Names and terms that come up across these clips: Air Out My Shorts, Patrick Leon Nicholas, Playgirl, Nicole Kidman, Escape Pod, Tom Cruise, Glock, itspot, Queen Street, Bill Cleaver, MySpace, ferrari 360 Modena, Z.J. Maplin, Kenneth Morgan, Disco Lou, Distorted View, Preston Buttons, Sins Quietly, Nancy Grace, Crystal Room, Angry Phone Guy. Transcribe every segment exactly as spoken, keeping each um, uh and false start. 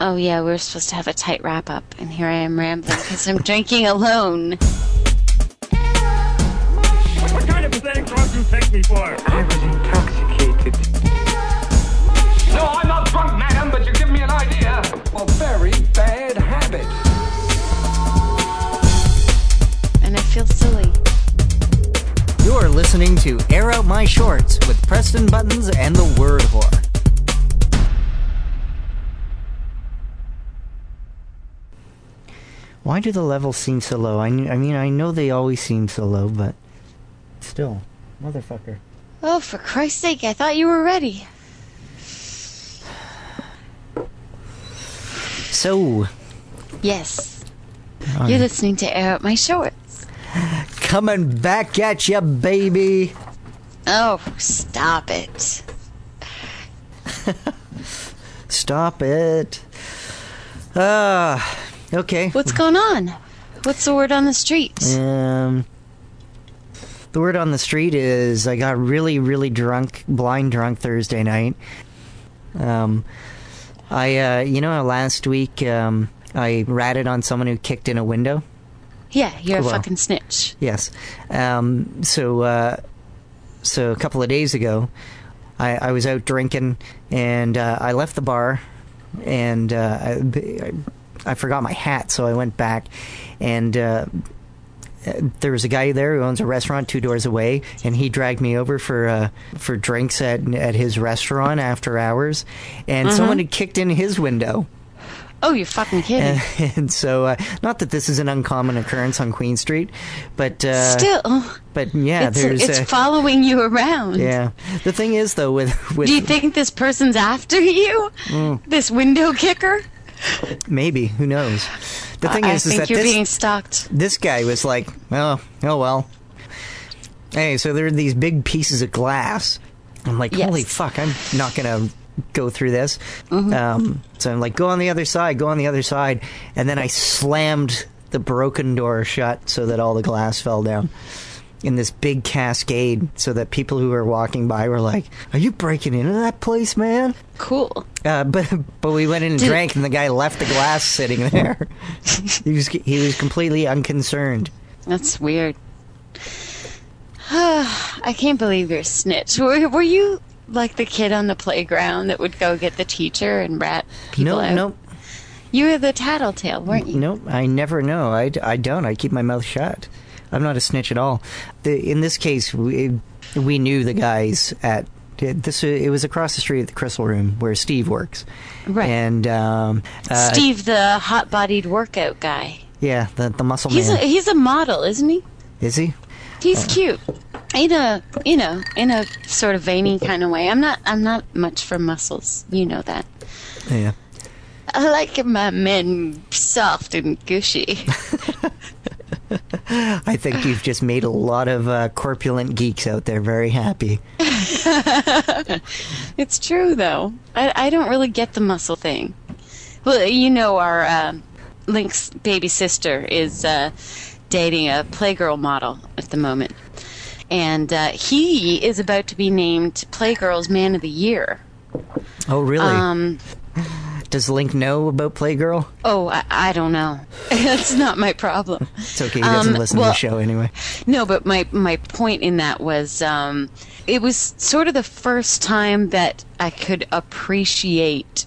Oh, yeah, we were supposed to have a tight wrap-up, and here I am rambling because I'm drinking alone. What kind of pathetic drug do you take me for? I was intoxicated. No, I'm not drunk, madam, but you give me an idea. A very bad habit. And I feel silly. You're listening to Air Out My Shorts with Preston Buttons and the Word Whore. Why do the levels seem so low? I, I mean, I know they always seem so low, but still. Motherfucker. Oh, for Christ's sake, I thought you were ready. So. Yes. Right. You're listening to Air Out My Shorts. Coming back at ya, baby. Oh, stop it. Stop it. Ah. Uh, Okay. What's going on? What's the word on the street? Um, the word on the street is I got really, really drunk, blind drunk Thursday night. Um, I, uh, you know, last week um, I ratted on someone who kicked in a window. Yeah, you're well, a fucking snitch. Yes. Um, so, uh, so a couple of days ago, I, I was out drinking and uh, I left the bar and uh, I. I I forgot my hat, so I went back, and uh, there was a guy there who owns a restaurant two doors away, and he dragged me over for uh, for drinks at at his restaurant after hours, and mm-hmm. someone had kicked in his window. Oh, you're fucking kidding! And, and so, uh, not that this is an uncommon occurrence on Queen Street, but uh, still, but yeah, it's, there's it's a, following you around. Yeah, the thing is, though, with, with do you think this person's after you? Mm. This window kicker. Maybe. Who knows? The thing uh, is, I is think that you're this, being stalked. This guy was like, oh, oh well. Hey, so there are these big pieces of glass. I'm like, yes. Holy fuck, I'm not going to go through this. Mm-hmm. Um, so I'm like, go on the other side, go on the other side. And then I slammed the broken door shut so that all the glass fell down in this big cascade so that people who were walking by were like, are you breaking into that place, man? Cool. Uh, but but we went in and Did drank, it? and the guy left the glass sitting there. He was he was completely unconcerned. That's weird. I can't believe you're a snitch. Were, were you like the kid on the playground that would go get the teacher and rat people nope, out? Nope, nope. You were the tattletale, weren't you? Nope, I never know. I, I don't. I keep my mouth shut. I'm not a snitch at all. The, in this case, we, we knew the guys at this. It was across the street at the Crystal Room where Steve works. Right. And um, uh, Steve, the hot-bodied workout guy. Yeah, the the muscle he's man. A, he's a model, isn't he? Is he? He's uh, cute. In a you know in a sort of veiny kind of way. I'm not I'm not much for muscles. You know that. Yeah. I like my men soft and gushy. I think you've just made a lot of uh, corpulent geeks out there very happy. It's true, though. I, I don't really get the muscle thing. Well, you know, our uh, Link's baby sister is uh, dating a Playgirl model at the moment. And uh, he is about to be named Playgirl's Man of the Year. Oh, really? Um... Does Link know about Playgirl? Oh, I, I don't know. That's not my problem. It's okay. He doesn't um, listen well, to the show anyway. No, but my, my point in that was um, it was sort of the first time that I could appreciate.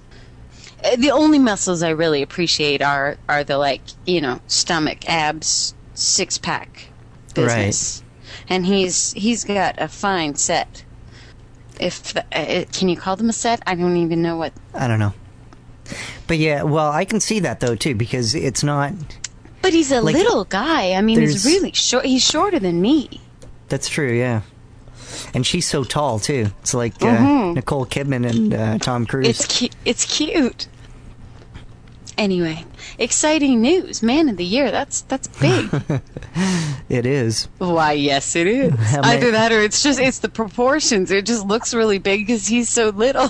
Uh, the only muscles I really appreciate are, are the, like, you know, stomach, abs, six-pack business. Right. And he's he's got a fine set. If the, uh, can you call them a set? I don't even know what. I don't know. But yeah, well, I can see that, though, too, because it's not... But he's a like, little guy. I mean, he's really short. He's shorter than me. That's true, yeah. And she's so tall, too. It's like mm-hmm. uh, Nicole Kidman and uh, Tom Cruise. It's, cu- it's cute. Anyway, exciting news. Man of the Year, that's that's big. It is. Why, yes, it is. Am Either I... that or it's just it's the proportions. It just looks really big because he's so little.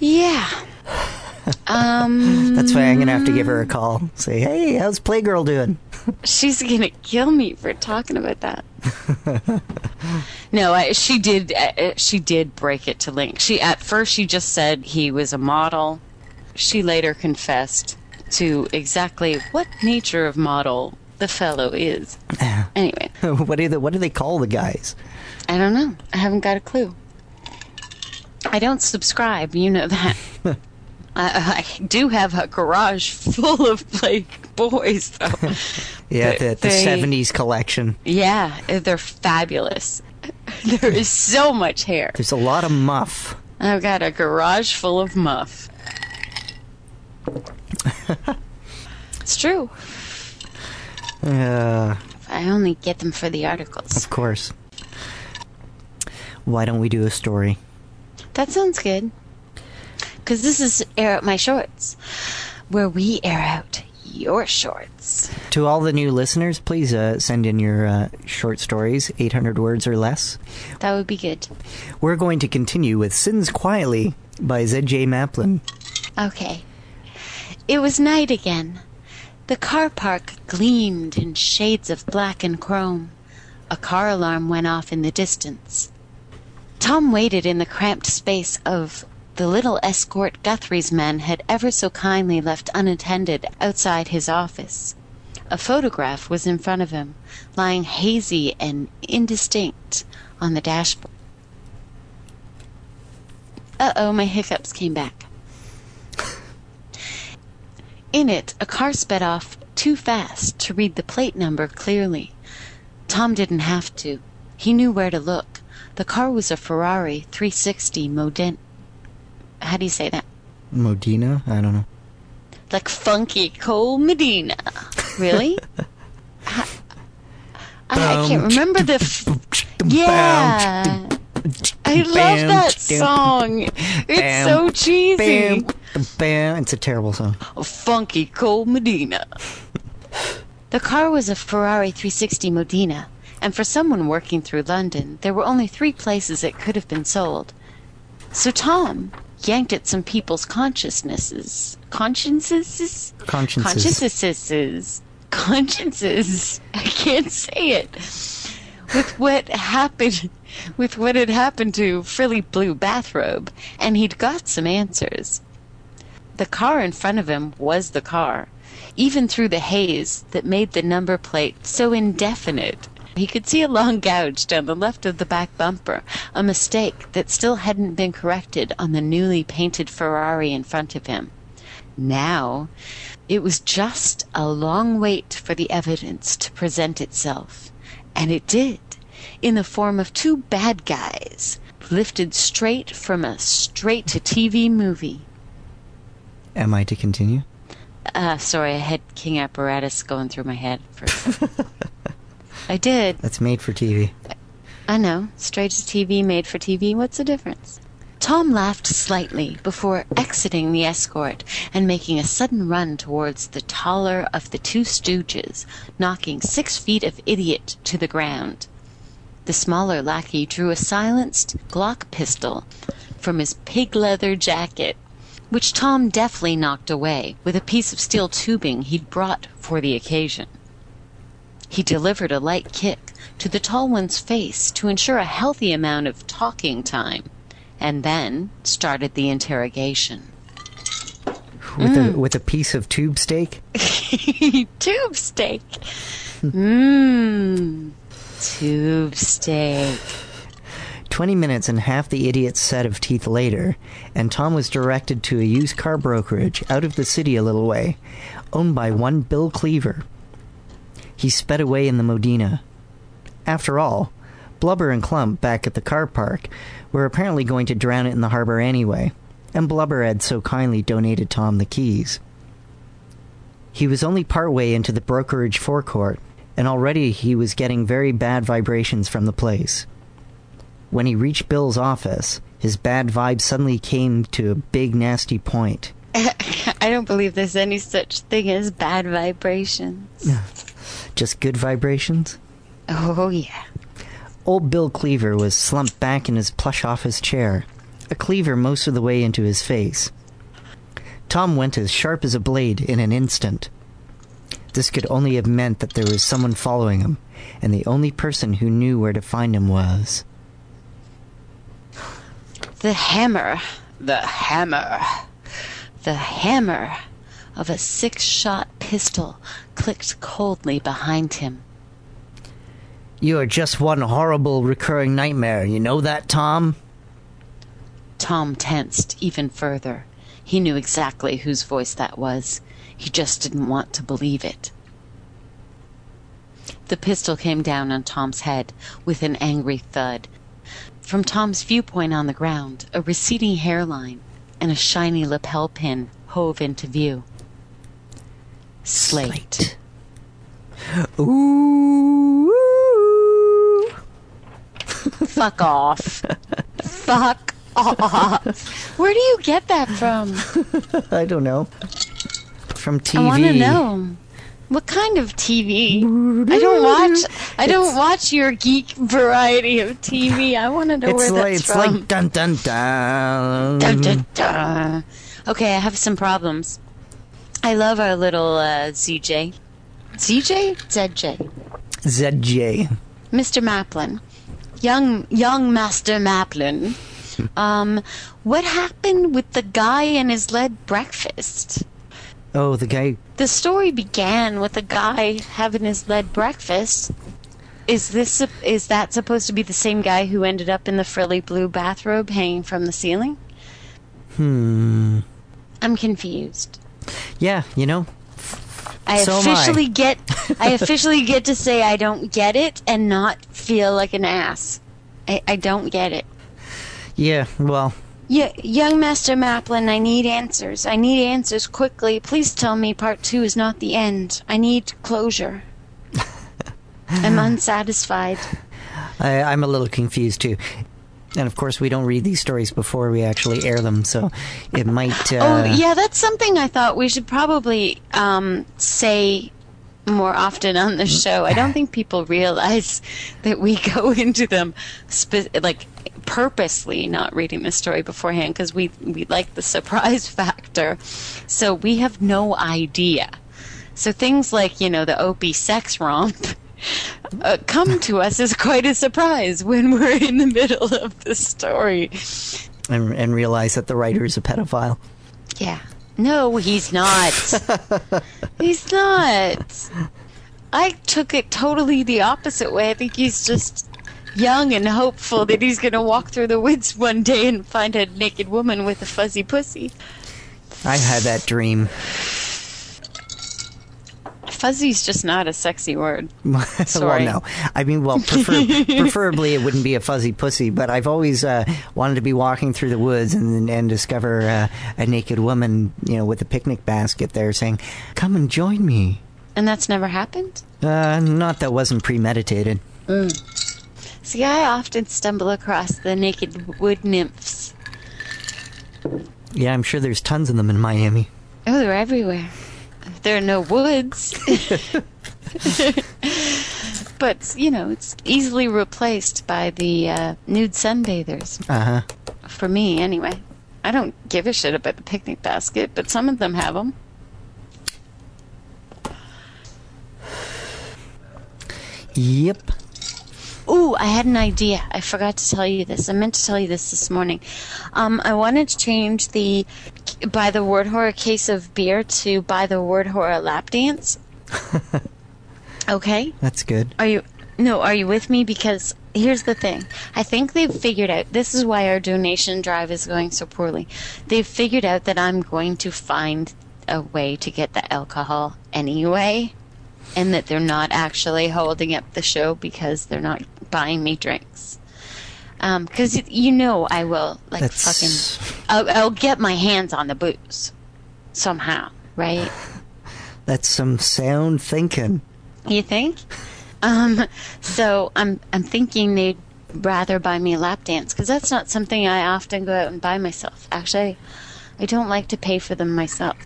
Yeah. Um, That's why I'm going to have to give her a call. Say, hey, how's Playgirl doing? She's going to kill me for talking about that. No, I, she did uh, She did break it to Link. She At first, she just said he was a model she later confessed to exactly what nature of model the fellow is. Anyway. What do they, what do they call the guys? I don't know. I haven't got a clue. I don't subscribe. You know that. I, I do have a garage full of Playboys, though. Yeah, the, the they, seventies collection. Yeah, they're fabulous. There is so much hair. There's a lot of muff. I've got a garage full of muff. It's true. Uh, I only get them for the articles. Of course. Why don't we do a story? That sounds good. Because this is Air Out My Shorts, where we air out your shorts. To all the new listeners, please uh, send in your uh, short stories, eight hundred words or less. That would be good. We're going to continue with Sins Quietly by Z J. Maplin. Okay. It was night again. The car park gleamed in shades of black and chrome. A car alarm went off in the distance. Tom waited in the cramped space of the little escort Guthrie's men had ever so kindly left unattended outside his office. A photograph was in front of him, lying hazy and indistinct on the dashboard. Uh-oh, my hiccups came back. In it, a car sped off too fast to read the plate number clearly. Tom didn't have to. He knew where to look. The car was a Ferrari three sixty Modena. How do you say that? Modena? I don't know. Like funky Cole Medina. Really? I, I, I can't remember the... F- yeah. I love that song. It's so cheesy. It's a terrible song. Oh, funky Cole Medina. The car was a Ferrari three sixty Modena. And for someone working through London, there were only three places it could have been sold. So Tom yanked at some people's consciousnesses. Consciences? Consciences. Consciences. Consciences. I can't say it. With what happened, with what had happened to Frilly Blue Bathrobe, and he'd got some answers. The car in front of him was the car, even through the haze that made the number plate so indefinite. He could see a long gouge down the left of the back bumper, a mistake that still hadn't been corrected on the newly painted Ferrari in front of him. Now, it was just a long wait for the evidence to present itself. And it did, in the form of two bad guys, lifted straight from a straight-to-T V movie. Am I to continue? Uh, sorry, I had King Apparatus going through my head for a second. I did. That's made for T V. I know. Straight to T V, made for T V. What's the difference? Tom laughed slightly before exiting the escort and making a sudden run towards the taller of the two stooges, knocking six feet of idiot to the ground. The smaller lackey drew a silenced Glock pistol from his pig-leather jacket, which Tom deftly knocked away with a piece of steel tubing he'd brought for the occasion. He delivered a light kick to the tall one's face to ensure a healthy amount of talking time, and then started the interrogation. With, mm. a, with a piece of tube steak? Tube steak! Mmm. Tube steak. Twenty minutes and half the idiot's set of teeth later, and Tom was directed to a used car brokerage out of the city a little way, owned by one Bill Cleaver. He sped away in the Modena. After all, Blubber and Clump back at the car park were apparently going to drown it in the harbor anyway, and Blubber had so kindly donated Tom the keys. He was only partway into the brokerage forecourt, and already he was getting very bad vibrations from the place. When he reached Bill's office, his bad vibe suddenly came to a big nasty point. I don't believe there's any such thing as bad vibrations. Just good vibrations? Oh, yeah. Old Bill Cleaver was slumped back in his plush office chair, a cleaver most of the way into his face. Tom went as sharp as a blade in an instant. This could only have meant that there was someone following him, and the only person who knew where to find him was... The hammer. The hammer. The hammer of a six-shot pistol clicked coldly behind him. "You're just one horrible recurring nightmare. You know that, Tom?" Tom tensed even further. He knew exactly whose voice that was. He just didn't want to believe it. The pistol came down on Tom's head with an angry thud. From Tom's viewpoint on the ground, a receding hairline and a shiny lapel pin hove into view. Slate. Slate. Ooh. ooh. Fuck off. Fuck off. Where do you get that from? I don't know. From T V. I want to know. What kind of T V? I don't watch. I don't it's, watch your geek variety of T V. I want to know where like, that's it's from. It's like dun dun dun. Dun dun dun. Okay, I have some problems. I love our little uh, Z J. Z J? Z J. Z J. Mister Maplin, young young Master Maplin. um, what happened with the guy and his lead breakfast? Oh, the guy... The story began with a guy having his lead breakfast. Is this a, is that supposed to be the same guy who ended up in the frilly blue bathrobe hanging from the ceiling? Hmm. I'm confused. Yeah, you know. I so officially I. get I officially get to say I don't get it and not feel like an ass. I, I don't get it. Yeah, well... Yeah, young Master Maplin, I need answers. I need answers quickly. Please tell me part two is not the end. I need closure. I'm unsatisfied. I, I'm a little confused, too. And, of course, we don't read these stories before we actually air them, so it might... Uh... Oh, yeah, that's something I thought we should probably um, say... more often on the show. I don't think people realize that we go into them spe- like purposely not reading the story beforehand because we, we like the surprise factor. So we have no idea. So things like, you know, the Opie sex romp uh, come to us as quite a surprise when we're in the middle of the story. And, and realize that the writer is a pedophile. Yeah. No, he's not. He's not. I took it totally the opposite way. I think he's just young and hopeful that he's going to walk through the woods one day and find a naked woman with a fuzzy pussy. I had that dream. Fuzzy's just not a sexy word. Sorry. Well, no. I mean, well, prefer- preferably it wouldn't be a fuzzy pussy, but I've always uh, wanted to be walking through the woods and and discover uh, a naked woman, you know, with a picnic basket there saying, "Come and join me." And that's never happened? Uh, not that wasn't premeditated. Mm. See, I often stumble across the naked wood nymphs. Yeah, I'm sure there's tons of them in Miami. Oh, they're everywhere. There are no woods. But, you know, it's easily replaced by the uh, nude sunbathers. Uh-huh. For me, anyway. I don't give a shit about the picnic basket, but some of them have them. Yep. Ooh, I had an idea. I forgot to tell you this. I meant to tell you this this morning. Um, I wanted to change the... By the word horror case of beer to by the word horror lap dance. Okay. That's good. Are you no, are you with me? Because here's the thing. I think they've figured out this is why our donation drive is going so poorly. They've figured out that I'm going to find a way to get the alcohol anyway and that they're not actually holding up the show because they're not buying me drinks. Um, because you know I will, like, That's... fucking... I'll, I'll get my hands on the booze. Somehow, right? That's some sound thinking. You think? Um, so I'm I'm thinking they'd rather buy me a lap dance, because that's not something I often go out and buy myself. Actually, I don't like to pay for them myself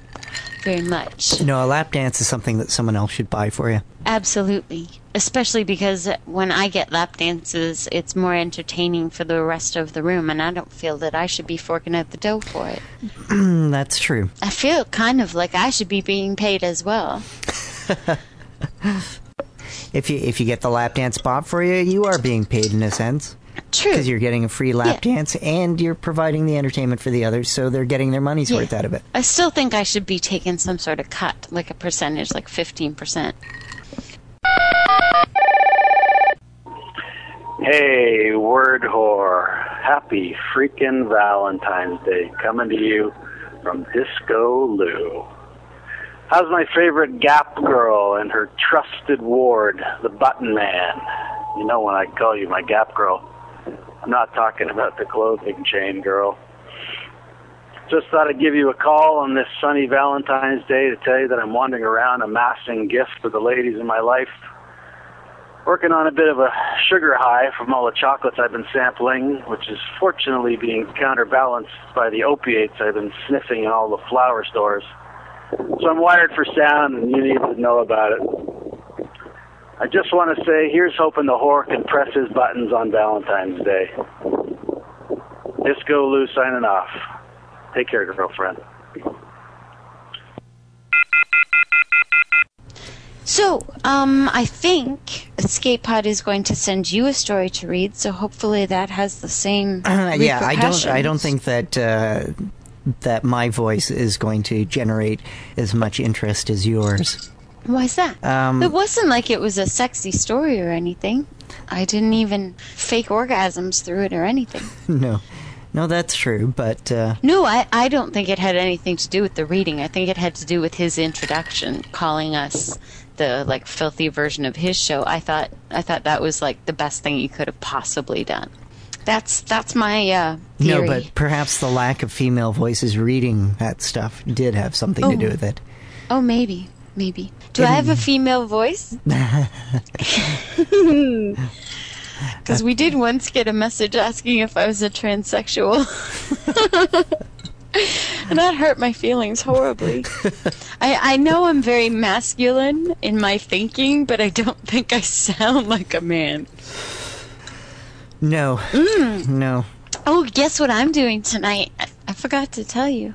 very much. No, a lap dance is something that someone else should buy for you. Absolutely. Especially because when I get lap dances, it's more entertaining for the rest of the room, and I don't feel that I should be forking out the dough for it. That's true. I feel kind of like I should be being paid as well. If you if you get the lap dance bob for you, you are being paid in a sense. True. Because you're getting a free lap yeah. dance and you're providing the entertainment for the others, so they're getting their money's yeah. worth out of it. I still think I should be taking some sort of cut, like a percentage, like fifteen percent. Hey, word whore. Happy freaking Valentine's Day. Coming to you from Disco Lou. How's my favorite Gap girl and her trusted ward, the Button Man? You know when I call you my Gap girl, I'm not talking about the clothing chain girl. Just thought I'd give you a call on this sunny Valentine's Day to tell you that I'm wandering around amassing gifts for the ladies in my life. Working on a bit of a sugar high from all the chocolates I've been sampling, which is fortunately being counterbalanced by the opiates I've been sniffing in all the flower stores. So I'm wired for sound, and you need to know about it. I just want to say, here's hoping the whore can press his buttons on Valentine's Day. Disco Lou signing off. Take care, girlfriend. So, um, I think Escape Pod is going to send you a story to read. So hopefully that has the same. Uh, yeah, I don't. I don't think that uh, that my voice is going to generate as much interest as yours. Why is that? Um, it wasn't like it was a sexy story or anything. I didn't even fake orgasms through it or anything. No. No, that's true, but... Uh, no, I, I don't think it had anything to do with the reading. I think it had to do with his introduction, calling us the, like, filthy version of his show. I thought I thought that was, like, the best thing you could have possibly done. That's that's my uh, theory. No, but perhaps the lack of female voices reading that stuff did have something oh. to do with it. Oh, maybe, maybe. Do In... I have a female voice? Because we did once get a message asking if I was a transsexual. And that hurt my feelings horribly. I, I know I'm very masculine in my thinking, but I don't think I sound like a man. No. Mm. No. Oh, guess what I'm doing tonight? I, I forgot to tell you.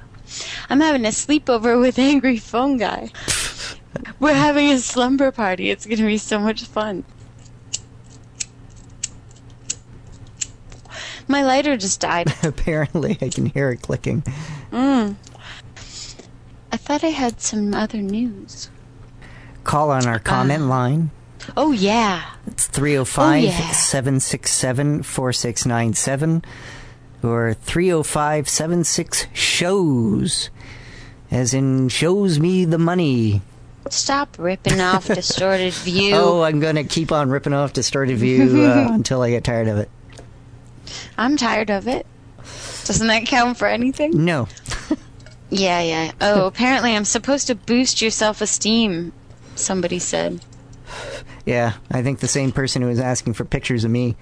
I'm having a sleepover with Angry Phone Guy. We're having a slumber party. It's going to be so much fun. My lighter just died. Apparently, I can hear it clicking. Mm. I thought I had some other news. Call on our comment uh, line. Oh, yeah. It's three oh five, seven six seven, four six nine seven or three oh five, seven six, shows, as in shows me the money. Stop ripping off Distorted View. Oh, I'm going to keep on ripping off Distorted View uh, until I get tired of it. I'm tired of it. Doesn't that count for anything? No. yeah, yeah. Oh, apparently I'm supposed to boost your self-esteem, somebody said. Yeah, I think the same person who was asking for pictures of me.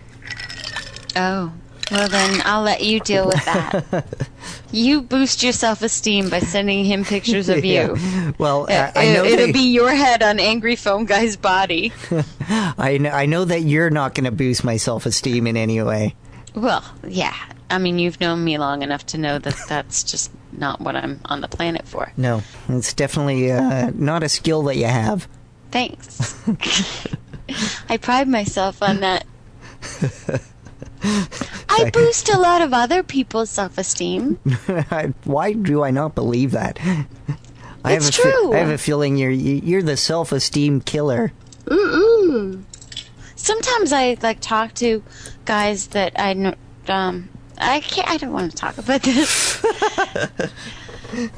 Oh. Well, then I'll let you deal with that. You boost your self-esteem by sending him pictures of you. Yeah. Well, uh, I know it'll they... be your head on Angry Phone Guy's body. I, know, I know that you're not going to boost my self-esteem in any way. Well, yeah. I mean, you've known me long enough to know that that's just not what I'm on the planet for. No, it's definitely uh, not a skill that you have. Thanks. I pride myself on that. I boost a lot of other people's self-esteem. Why do I not believe that? I it's have a true. Fe- I have a feeling you're you're the self-esteem killer. Mm-mm. Sometimes I like talk to guys that I know. Um, I can't. I don't want to talk about this.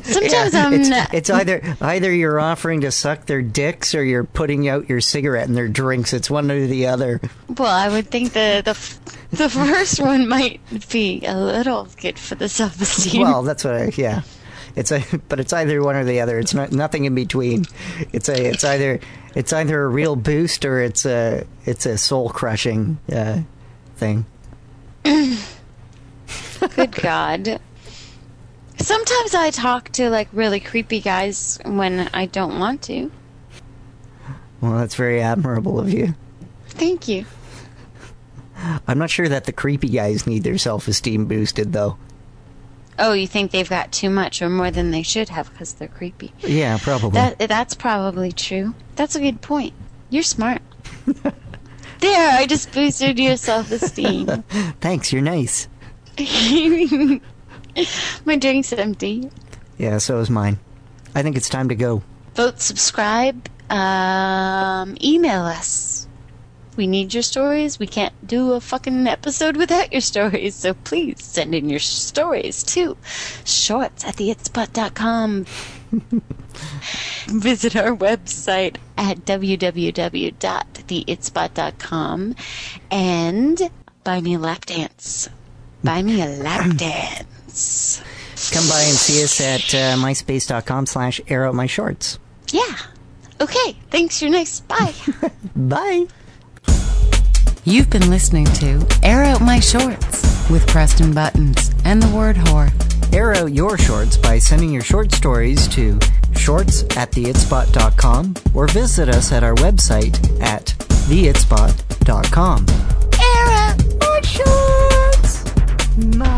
Sometimes yeah, I'm. It's, not... it's either either you're offering to suck their dicks or you're putting out your cigarette and their drinks. It's one or the other. Well, I would think the the the first one might be a little good for the self-esteem. Well, that's what. I, yeah, it's a. But it's either one or the other. It's not nothing in between. It's a. It's either. It's either a real boost or it's a it's a soul crushing uh, thing. Good God! Sometimes I talk to like really creepy guys when I don't want to. Well, that's very admirable of you. Thank you. I'm not sure that the creepy guys need their self-esteem boosted, though. Oh, you think they've got too much or more than they should have because they're creepy. Yeah, probably. That, that's probably true. That's a good point. You're smart. There, I just boosted your self-esteem. Thanks, you're nice. My drink's empty. Yeah, so is mine. I think it's time to go. Vote, subscribe, um, email us. We need your stories. We can't do a fucking episode without your stories, so please send in your stories to shorts at the itspot dot com. Visit our website at w w w dot the itspot dot com and buy me a lap dance. Buy me a lap dance. Come by and see us at uh, myspace dot com slash air out my shorts. Yeah. Okay. Thanks. You're nice. Bye. Bye. You've been listening to Air Out My Shorts with Preston Buttons and the Word Whore. Air out your shorts by sending your short stories to shorts at the itspot dot com or visit us at our website at the itspot dot com. Air out my shorts! My